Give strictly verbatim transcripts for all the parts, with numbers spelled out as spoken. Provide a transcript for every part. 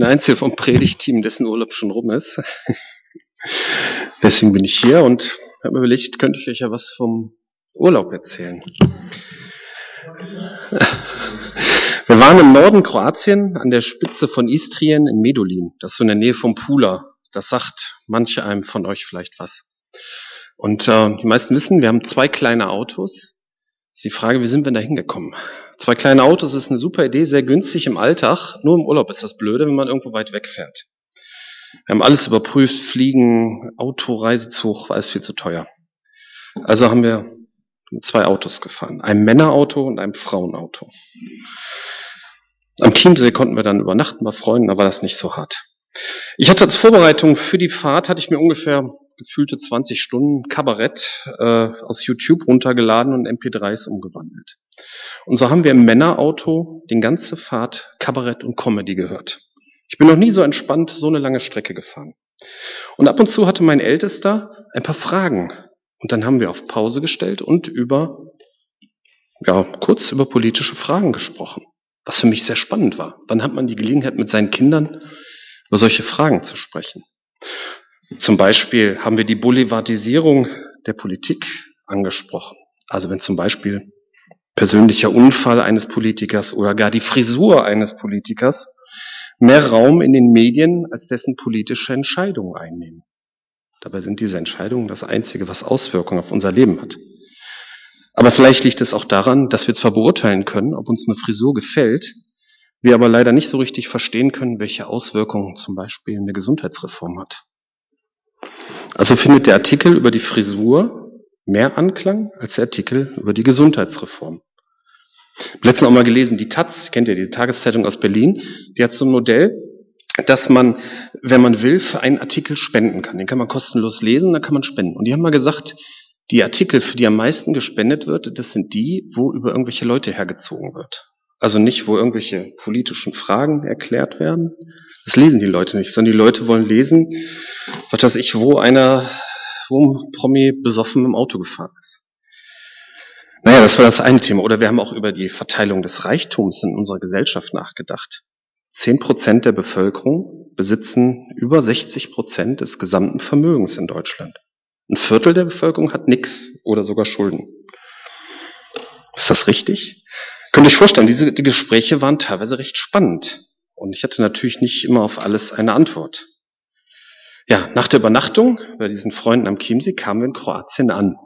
bin der Einzige vom Predigteam, dessen Urlaub schon rum ist. Deswegen bin ich hier und habe mir überlegt, könnte ich euch ja was vom Urlaub erzählen. Wir waren im Norden Kroatien, an der Spitze von Istrien in Medulin. Das ist so in der Nähe von Pula. Das sagt manche einem von euch vielleicht was. Und äh, die meisten wissen, wir haben zwei kleine Autos. Ist die Frage, wie sind wir da hingekommen? Zwei kleine Autos ist eine super Idee, sehr günstig im Alltag. Nur im Urlaub ist das blöde, wenn man irgendwo weit wegfährt. Wir haben alles überprüft, Fliegen, Auto, Reisezug, war alles viel zu teuer. Also haben wir zwei Autos gefahren, einem Männerauto und einem Frauenauto. Am Chiemsee konnten wir dann übernachten bei Freunden, da war das nicht so hart. Ich hatte als Vorbereitung für die Fahrt, hatte ich mir ungefähr gefühlte zwanzig Stunden Kabarett äh, aus YouTube runtergeladen und M P dreis umgewandelt. Und so haben wir im Männerauto die ganze Fahrt Kabarett und Comedy gehört. Ich bin noch nie so entspannt so eine lange Strecke gefahren. Und ab und zu hatte mein Ältester ein paar Fragen. Und dann haben wir auf Pause gestellt und über, ja, kurz über politische Fragen gesprochen. Was für mich sehr spannend war. Wann hat man die Gelegenheit, mit seinen Kindern über solche Fragen zu sprechen? Zum Beispiel haben wir die Boulevardisierung der Politik angesprochen. Also wenn zum Beispiel persönlicher Unfall eines Politikers oder gar die Frisur eines Politikers mehr Raum in den Medien als dessen politische Entscheidungen einnehmen. Dabei sind diese Entscheidungen das Einzige, was Auswirkungen auf unser Leben hat. Aber vielleicht liegt es auch daran, dass wir zwar beurteilen können, ob uns eine Frisur gefällt, wir aber leider nicht so richtig verstehen können, welche Auswirkungen zum Beispiel eine Gesundheitsreform hat. Also findet der Artikel über die Frisur mehr Anklang als der Artikel über die Gesundheitsreform. Letztens auch mal gelesen, die Taz, kennt ihr, die Tageszeitung aus Berlin, die hat so ein Modell, dass man, wenn man will, für einen Artikel spenden kann. Den kann man kostenlos lesen, dann kann man spenden. Und die haben mal gesagt, die Artikel, für die am meisten gespendet wird, das sind die, wo über irgendwelche Leute hergezogen wird. Also nicht, wo irgendwelche politischen Fragen erklärt werden. Das lesen die Leute nicht, sondern die Leute wollen lesen, was weiß ich, wo einer, wo ein Promi besoffen im Auto gefahren ist. Naja, das war das eine Thema. Oder wir haben auch über die Verteilung des Reichtums in unserer Gesellschaft nachgedacht. Zehn Prozent der Bevölkerung besitzen über sechzig Prozent des gesamten Vermögens in Deutschland. Ein Viertel der Bevölkerung hat nichts oder sogar Schulden. Ist das richtig? Könnt ihr euch vorstellen, diese die Gespräche waren teilweise recht spannend. Und ich hatte natürlich nicht immer auf alles eine Antwort. Ja, nach der Übernachtung bei diesen Freunden am Chiemsee kamen wir in Kroatien an.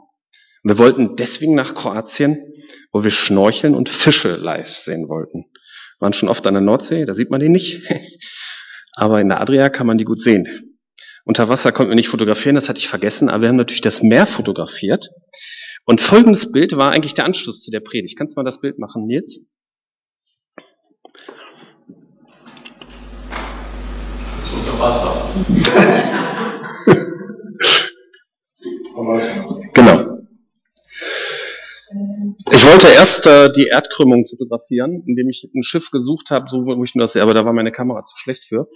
Wir wollten deswegen nach Kroatien, wo wir Schnorcheln und Fische live sehen wollten. Wir waren schon oft an der Nordsee, da sieht man die nicht. Aber in der Adria kann man die gut sehen. Unter Wasser konnten wir nicht fotografieren, das hatte ich vergessen. Aber wir haben natürlich das Meer fotografiert. Und folgendes Bild war eigentlich der Anschluss zu der Predigt. Kannst du mal das Bild machen, Nils? Unter Wasser. Genau. Ich wollte erst äh, die Erdkrümmung fotografieren, indem ich ein Schiff gesucht habe, so wo ich nur das sehe, aber da war meine Kamera zu schlecht für.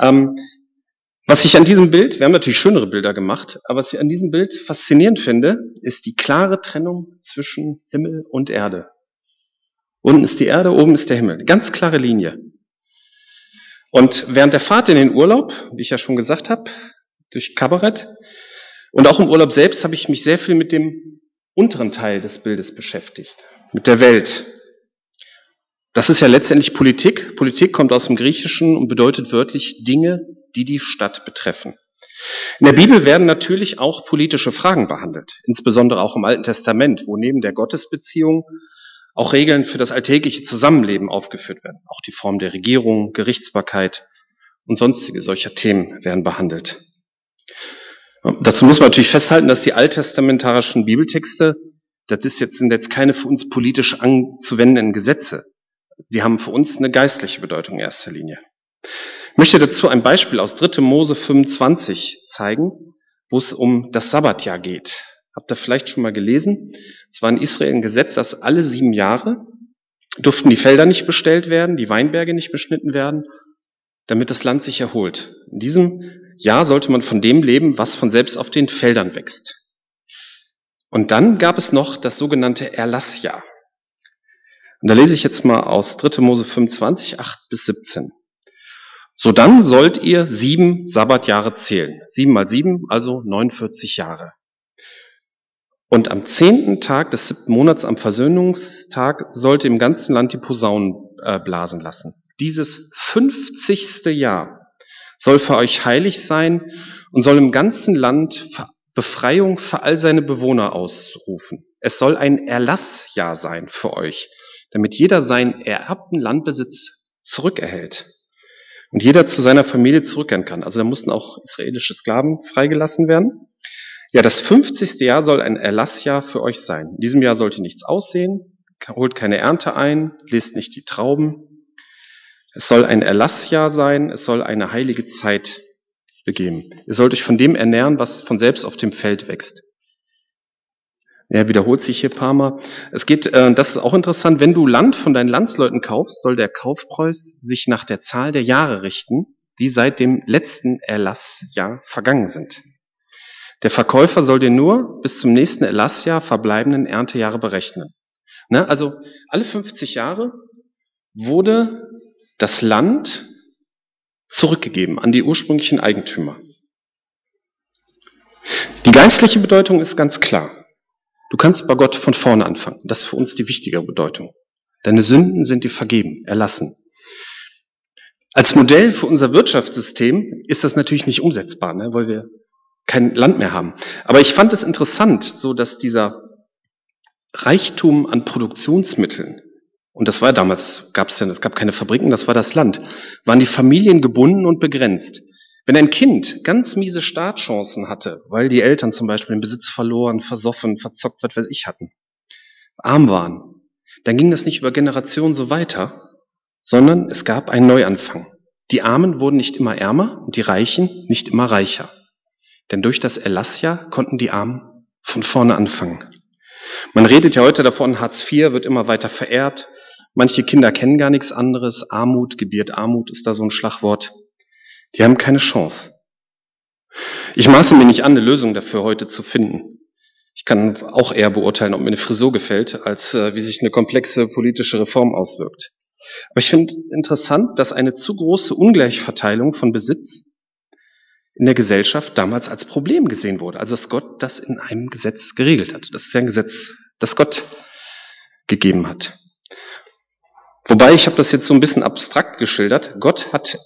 Ähm, was ich an diesem Bild, wir haben natürlich schönere Bilder gemacht, aber was ich an diesem Bild faszinierend finde, ist die klare Trennung zwischen Himmel und Erde. Unten ist die Erde, oben ist der Himmel. Ganz klare Linie. Und während der Fahrt in den Urlaub, wie ich ja schon gesagt habe, durch Kabarett und auch im Urlaub selbst habe ich mich sehr viel mit dem unteren Teil des Bildes beschäftigt, mit der Welt. Das ist ja letztendlich Politik. Politik kommt aus dem Griechischen und bedeutet wörtlich Dinge, die die Stadt betreffen. In der Bibel werden natürlich auch politische Fragen behandelt, insbesondere auch im Alten Testament, wo neben der Gottesbeziehung auch Regeln für das alltägliche Zusammenleben aufgeführt werden. Auch die Form der Regierung, Gerichtsbarkeit und sonstige solcher Themen werden behandelt. Dazu muss man natürlich festhalten, dass die alttestamentarischen Bibeltexte, das ist jetzt, sind jetzt keine für uns politisch anzuwendenden Gesetze. Die haben für uns eine geistliche Bedeutung in erster Linie. Ich möchte dazu ein Beispiel aus dritter Mose fünfundzwanzig zeigen, wo es um das Sabbatjahr geht. Habt ihr vielleicht schon mal gelesen? Es war in Israel ein Gesetz, dass alle sieben Jahre durften die Felder nicht bestellt werden, die Weinberge nicht beschnitten werden, damit das Land sich erholt. In diesem Ja, sollte man von dem leben, was von selbst auf den Feldern wächst. Und dann gab es noch das sogenannte Erlassjahr. Und da lese ich jetzt mal aus dritter Mose fünfundzwanzig, acht bis siebzehn. So dann sollt ihr sieben Sabbatjahre zählen. Sieben mal sieben, also neunundvierzig Jahre. Und am zehnten Tag des siebten Monats, am Versöhnungstag, sollt ihr im ganzen Land die Posaunen äh, blasen lassen. Dieses fünfzigste Jahr soll für euch heilig sein und soll im ganzen Land Befreiung für all seine Bewohner ausrufen. Es soll ein Erlassjahr sein für euch, damit jeder seinen ererbten Landbesitz zurückerhält und jeder zu seiner Familie zurückkehren kann. Also da mussten auch israelische Sklaven freigelassen werden. Ja, das fünfzigste Jahr soll ein Erlassjahr für euch sein. In diesem Jahr sollt ihr nichts aussehen, holt keine Ernte ein, lest nicht die Trauben. Es soll ein Erlassjahr sein, es soll eine heilige Zeit begeben. Ihr sollt euch von dem ernähren, was von selbst auf dem Feld wächst. Ja, wiederholt sich hier ein paar Mal. Es geht, äh, das ist auch interessant, wenn du Land von deinen Landsleuten kaufst, soll der Kaufpreis sich nach der Zahl der Jahre richten, die seit dem letzten Erlassjahr vergangen sind. Der Verkäufer soll dir nur bis zum nächsten Erlassjahr verbleibenden Erntejahre berechnen. Ne? Also alle fünfzig Jahre wurde das Land zurückgegeben an die ursprünglichen Eigentümer. Die geistliche Bedeutung ist ganz klar. Du kannst bei Gott von vorne anfangen. Das ist für uns die wichtigere Bedeutung. Deine Sünden sind dir vergeben, erlassen. Als Modell für unser Wirtschaftssystem ist das natürlich nicht umsetzbar, ne, weil wir kein Land mehr haben. Aber ich fand es interessant, so dass dieser Reichtum an Produktionsmitteln, und das war damals, gab's ja, es gab keine Fabriken, das war das Land, waren die Familien gebunden und begrenzt. Wenn ein Kind ganz miese Startchancen hatte, weil die Eltern zum Beispiel den Besitz verloren, versoffen, verzockt, was weiß ich hatten, arm waren, dann ging das nicht über Generationen so weiter, sondern es gab einen Neuanfang. Die Armen wurden nicht immer ärmer und die Reichen nicht immer reicher. Denn durch das Erlassjahr konnten die Armen von vorne anfangen. Man redet ja heute davon, Hartz vier wird immer weiter vererbt. Manche Kinder kennen gar nichts anderes. Armut gebiert Armut ist da so ein Schlagwort. Die haben keine Chance. Ich maße mir nicht an, eine Lösung dafür heute zu finden. Ich kann auch eher beurteilen, ob mir eine Frisur gefällt, als äh, wie sich eine komplexe politische Reform auswirkt. Aber ich finde interessant, dass eine zu große Ungleichverteilung von Besitz in der Gesellschaft damals als Problem gesehen wurde. Also dass Gott das in einem Gesetz geregelt hat. Das ist ja ein Gesetz, das Gott gegeben hat. Wobei, ich habe das jetzt so ein bisschen abstrakt geschildert, Gott hat...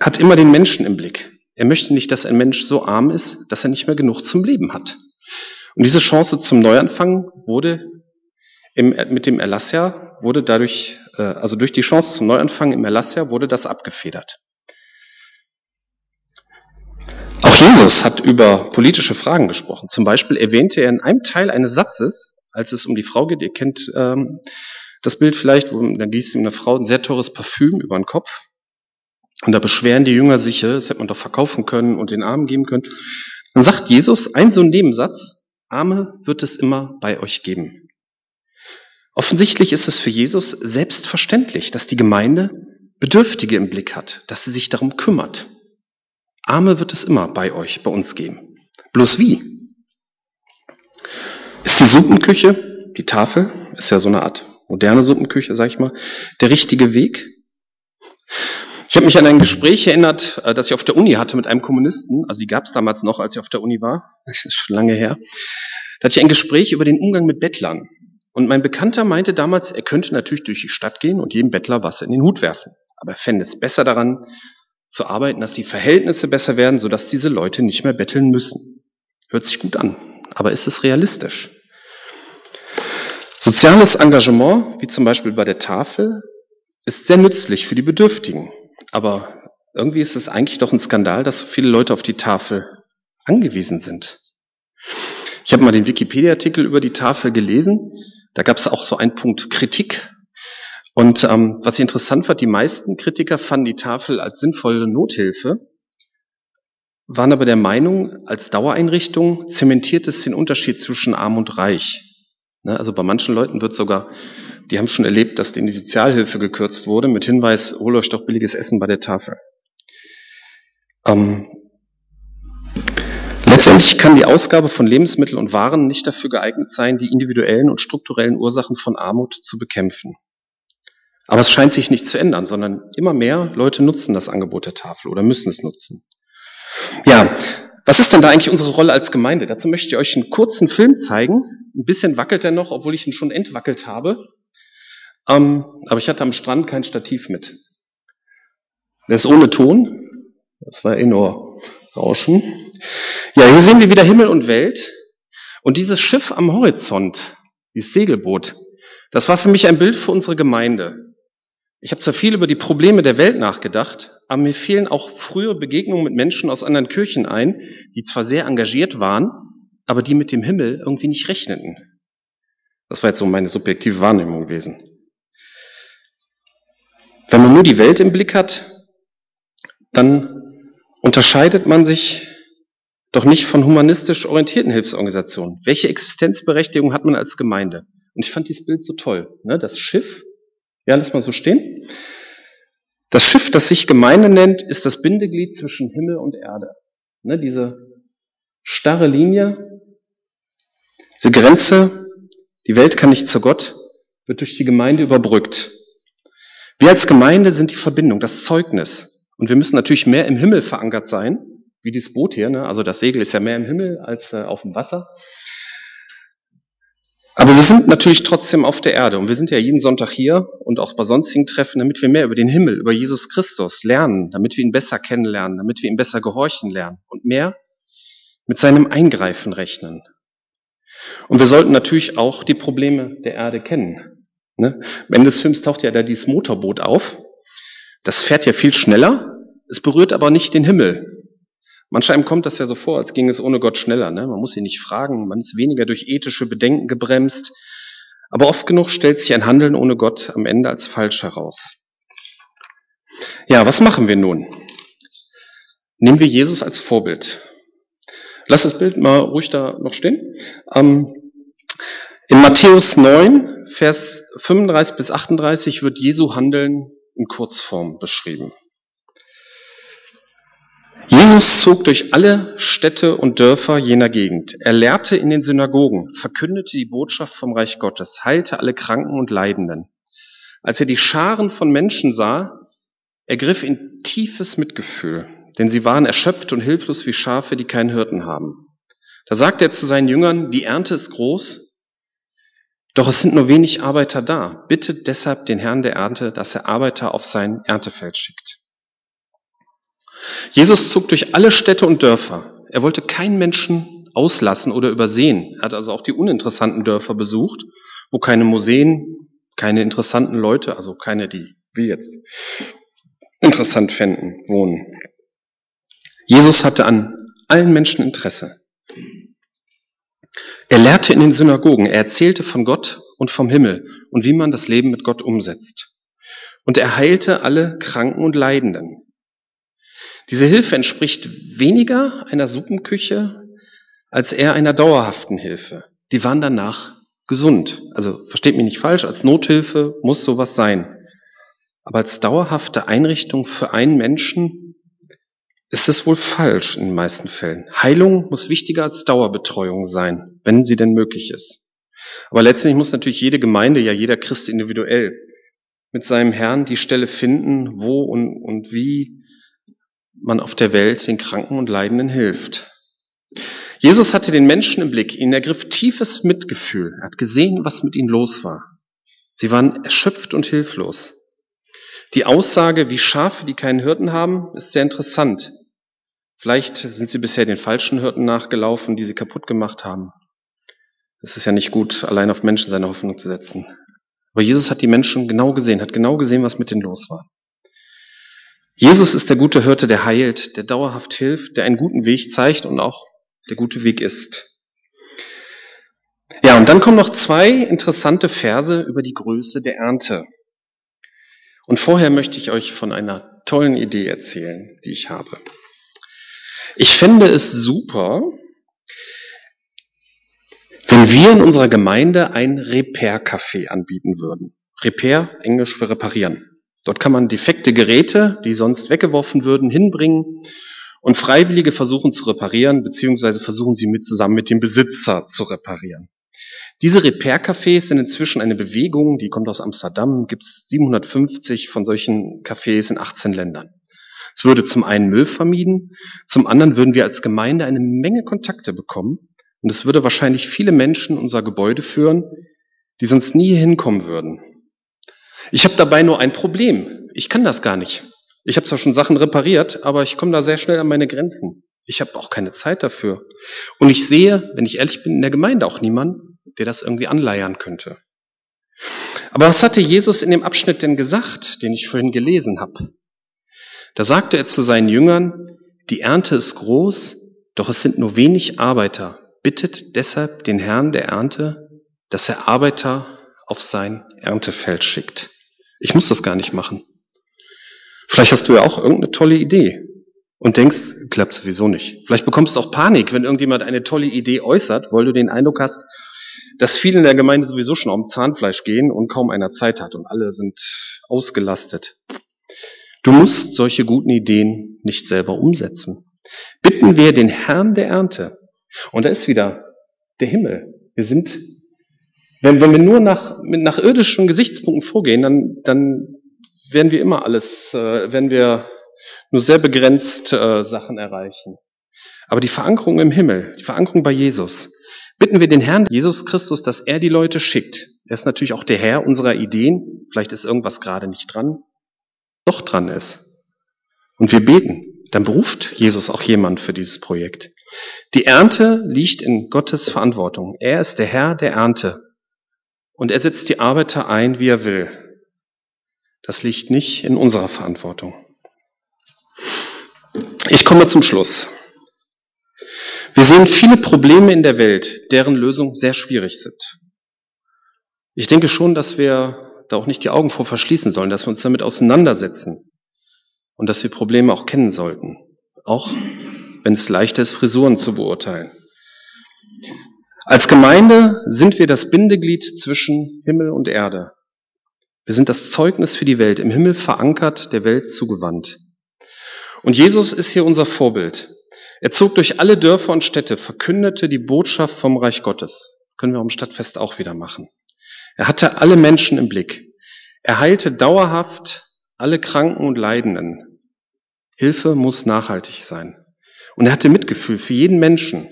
hat immer den Menschen im Blick. Er möchte nicht, dass ein Mensch so arm ist, dass er nicht mehr genug zum Leben hat. Und diese Chance zum Neuanfang wurde im, mit dem Erlassjahr, wurde dadurch, also durch die Chance zum Neuanfang im Erlassjahr, wurde das abgefedert. Auch Jesus hat über politische Fragen gesprochen. Zum Beispiel erwähnte er in einem Teil eines Satzes, als es um die Frau geht, ihr kennt ähm, das Bild vielleicht, wo, da gießt ihm eine Frau ein sehr teures Parfüm über den Kopf. Und da beschweren die Jünger sich, das hätte man doch verkaufen können und den Armen geben können. Dann sagt Jesus, ein so ein Nebensatz, Arme wird es immer bei euch geben. Offensichtlich ist es für Jesus selbstverständlich, dass die Gemeinde Bedürftige im Blick hat, dass sie sich darum kümmert. Arme wird es immer bei euch, bei uns geben. Bloß wie? Ist die Suppenküche, die Tafel, ist ja so eine Art moderne Suppenküche, sag ich mal, der richtige Weg? Ich habe mich an ein Gespräch erinnert, das ich auf der Uni hatte mit einem Kommunisten. Also die gab es damals noch, als ich auf der Uni war. Das ist schon lange her. Da hatte ich ein Gespräch über den Umgang mit Bettlern. Und mein Bekannter meinte damals, er könnte natürlich durch die Stadt gehen und jedem Bettler Wasser in den Hut werfen. Aber er fände es besser daran, zu arbeiten, dass die Verhältnisse besser werden, sodass diese Leute nicht mehr betteln müssen. Hört sich gut an, aber ist es realistisch? Soziales Engagement, wie zum Beispiel bei der Tafel, ist sehr nützlich für die Bedürftigen. Aber irgendwie ist es eigentlich doch ein Skandal, dass so viele Leute auf die Tafel angewiesen sind. Ich habe mal den Wikipedia-Artikel über die Tafel gelesen. Da gab es auch so einen Punkt Kritik. Und ähm, was interessant war, die meisten Kritiker fanden die Tafel als sinnvolle Nothilfe, waren aber der Meinung, als Dauereinrichtung zementiert es den Unterschied zwischen arm und reich. Ne, also bei manchen Leuten wird sogar... Die haben schon erlebt, dass denen die Sozialhilfe gekürzt wurde, mit Hinweis, hol euch doch billiges Essen bei der Tafel. Ähm, letztendlich kann die Ausgabe von Lebensmitteln und Waren nicht dafür geeignet sein, die individuellen und strukturellen Ursachen von Armut zu bekämpfen. Aber es scheint sich nicht zu ändern, sondern immer mehr Leute nutzen das Angebot der Tafel oder müssen es nutzen. Ja, was ist denn da eigentlich unsere Rolle als Gemeinde? Dazu möchte ich euch einen kurzen Film zeigen. Ein bisschen wackelt er noch, obwohl ich ihn schon entwackelt habe. Ähm, aber ich hatte am Strand kein Stativ mit. Der ist ohne Ton. Das war eh nur Rauschen. Ja, hier sehen wir wieder Himmel und Welt. Und dieses Schiff am Horizont, dieses Segelboot, das war für mich ein Bild für unsere Gemeinde. Ich habe zwar viel über die Probleme der Welt nachgedacht, aber mir fielen auch frühe Begegnungen mit Menschen aus anderen Kirchen ein, die zwar sehr engagiert waren, aber die mit dem Himmel irgendwie nicht rechneten. Das war jetzt so meine subjektive Wahrnehmung gewesen. Wenn man nur die Welt im Blick hat, dann unterscheidet man sich doch nicht von humanistisch orientierten Hilfsorganisationen. Welche Existenzberechtigung hat man als Gemeinde? Und ich fand dieses Bild so toll. Ne? Das Schiff, ja, lass mal so stehen. Das Schiff, das sich Gemeinde nennt, ist das Bindeglied zwischen Himmel und Erde. Ne? Diese starre Linie, diese Grenze, die Welt kann nicht zu Gott, wird durch die Gemeinde überbrückt. Wir als Gemeinde sind die Verbindung, das Zeugnis. Und wir müssen natürlich mehr im Himmel verankert sein, wie dieses Boot hier. Ne? Also das Segel ist ja mehr im Himmel als äh, auf dem Wasser. Aber wir sind natürlich trotzdem auf der Erde und wir sind ja jeden Sonntag hier und auch bei sonstigen Treffen, damit wir mehr über den Himmel, über Jesus Christus lernen, damit wir ihn besser kennenlernen, damit wir ihm besser gehorchen lernen und mehr mit seinem Eingreifen rechnen. Und wir sollten natürlich auch die Probleme der Erde kennen. Ne? Am Ende des Films taucht ja da dieses Motorboot auf. Das fährt ja viel schneller, es berührt aber nicht den Himmel. Manchmal kommt das ja so vor, als ginge es ohne Gott schneller. Ne? Man muss ihn nicht fragen, man ist weniger durch ethische Bedenken gebremst. Aber oft genug stellt sich ein Handeln ohne Gott am Ende als falsch heraus. Ja, was machen wir nun? Nehmen wir Jesus als Vorbild. Lass das Bild mal ruhig da noch stehen. Ähm, in Matthäus neun, Vers fünfunddreißig bis achtunddreißig wird Jesu Handeln in Kurzform beschrieben. Jesus zog durch alle Städte und Dörfer jener Gegend. Er lehrte in den Synagogen, verkündete die Botschaft vom Reich Gottes, heilte alle Kranken und Leidenden. Als er die Scharen von Menschen sah, ergriff ihn tiefes Mitgefühl, denn sie waren erschöpft und hilflos wie Schafe, die keinen Hirten haben. Da sagte er zu seinen Jüngern, die Ernte ist groß, doch es sind nur wenig Arbeiter da. Bittet deshalb den Herrn der Ernte, dass er Arbeiter auf sein Erntefeld schickt. Jesus zog durch alle Städte und Dörfer. Er wollte keinen Menschen auslassen oder übersehen. Er hat also auch die uninteressanten Dörfer besucht, wo keine Museen, keine interessanten Leute, also keine, die wir jetzt interessant fänden, wohnen. Jesus hatte an allen Menschen Interesse. Er lehrte in den Synagogen, er erzählte von Gott und vom Himmel und wie man das Leben mit Gott umsetzt. Und er heilte alle Kranken und Leidenden. Diese Hilfe entspricht weniger einer Suppenküche, als eher einer dauerhaften Hilfe. Die waren danach gesund. Also versteht mich nicht falsch, als Nothilfe muss sowas sein. Aber als dauerhafte Einrichtung für einen Menschen ist es wohl falsch in den meisten Fällen. Heilung muss wichtiger als Dauerbetreuung sein, wenn sie denn möglich ist. Aber letztendlich muss natürlich jede Gemeinde, ja jeder Christ individuell, mit seinem Herrn die Stelle finden, wo und, und wie man auf der Welt den Kranken und Leidenden hilft. Jesus hatte den Menschen im Blick, ihn ergriff tiefes Mitgefühl. Er hat gesehen, was mit ihnen los war. Sie waren erschöpft und hilflos. Die Aussage, wie Schafe, die keinen Hirten haben, ist sehr interessant. Vielleicht sind sie bisher den falschen Hirten nachgelaufen, die sie kaputt gemacht haben. Es ist ja nicht gut, allein auf Menschen seine Hoffnung zu setzen. Aber Jesus hat die Menschen genau gesehen, hat genau gesehen, was mit ihnen los war. Jesus ist der gute Hirte, der heilt, der dauerhaft hilft, der einen guten Weg zeigt und auch der gute Weg ist. Ja, und dann kommen noch zwei interessante Verse über die Größe der Ernte. Und vorher möchte ich euch von einer tollen Idee erzählen, die ich habe. Ich fände es super, wenn wir in unserer Gemeinde ein Repair-Café anbieten würden. Repair, Englisch für reparieren. Dort kann man defekte Geräte, die sonst weggeworfen würden, hinbringen und Freiwillige versuchen zu reparieren, beziehungsweise versuchen sie mit zusammen mit dem Besitzer zu reparieren. Diese Repair-Cafés sind inzwischen eine Bewegung, die kommt aus Amsterdam, gibt es siebenhundertfünfzig von solchen Cafés in achtzehn Ländern. Es würde zum einen Müll vermieden, zum anderen würden wir als Gemeinde eine Menge Kontakte bekommen und es würde wahrscheinlich viele Menschen in unser Gebäude führen, die sonst nie hinkommen würden. Ich habe dabei nur ein Problem. Ich kann das gar nicht. Ich habe zwar schon Sachen repariert, aber ich komme da sehr schnell an meine Grenzen. Ich habe auch keine Zeit dafür. Und ich sehe, wenn ich ehrlich bin, in der Gemeinde auch niemanden, der das irgendwie anleiern könnte. Aber was hatte Jesus in dem Abschnitt denn gesagt, den ich vorhin gelesen habe? Da sagte er zu seinen Jüngern, die Ernte ist groß, doch es sind nur wenig Arbeiter. Bittet deshalb den Herrn der Ernte, dass er Arbeiter auf sein Erntefeld schickt. Ich muss das gar nicht machen. Vielleicht hast du ja auch irgendeine tolle Idee und denkst, klappt sowieso nicht. Vielleicht bekommst du auch Panik, wenn irgendjemand eine tolle Idee äußert, weil du den Eindruck hast, dass viele in der Gemeinde sowieso schon auf dem Zahnfleisch gehen und kaum einer Zeit hat und alle sind ausgelastet. Du musst solche guten Ideen nicht selber umsetzen. Bitten wir den Herrn der Ernte. Und da ist wieder der Himmel. Wir sind, wenn, wenn wir nur nach, nach irdischen Gesichtspunkten vorgehen, dann, dann werden wir immer alles, äh, werden wir nur sehr begrenzt äh, Sachen erreichen. Aber die Verankerung im Himmel, die Verankerung bei Jesus, bitten wir den Herrn Jesus Christus, dass er die Leute schickt. Er ist natürlich auch der Herr unserer Ideen. Vielleicht ist irgendwas gerade nicht dran. Doch dran ist. Und wir beten, dann beruft Jesus auch jemand für dieses Projekt. Die Ernte liegt in Gottes Verantwortung. Er ist der Herr der Ernte. Und er setzt die Arbeiter ein, wie er will. Das liegt nicht in unserer Verantwortung. Ich komme zum Schluss. Wir sehen viele Probleme in der Welt, deren Lösung sehr schwierig sind. Ich denke schon, dass wir da auch nicht die Augen vor verschließen sollen, dass wir uns damit auseinandersetzen und dass wir Probleme auch kennen sollten, auch wenn es leichter ist, Frisuren zu beurteilen. Als Gemeinde sind wir das Bindeglied zwischen Himmel und Erde. Wir sind das Zeugnis für die Welt, im Himmel verankert, der Welt zugewandt. Und Jesus ist hier unser Vorbild. Er zog durch alle Dörfer und Städte, verkündete die Botschaft vom Reich Gottes. Das können wir am Stadtfest auch wieder machen. Er hatte alle Menschen im Blick. Er heilte dauerhaft alle Kranken und Leidenden. Hilfe muss nachhaltig sein. Und er hatte Mitgefühl für jeden Menschen.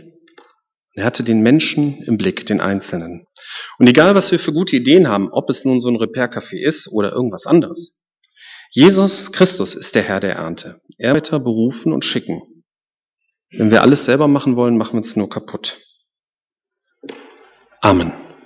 Er hatte den Menschen im Blick, den Einzelnen. Und egal, was wir für gute Ideen haben, ob es nun so ein Repair-Café ist oder irgendwas anderes, Jesus Christus ist der Herr der Ernte. Er wird berufen und schicken. Wenn wir alles selber machen wollen, machen wir uns nur kaputt. Amen.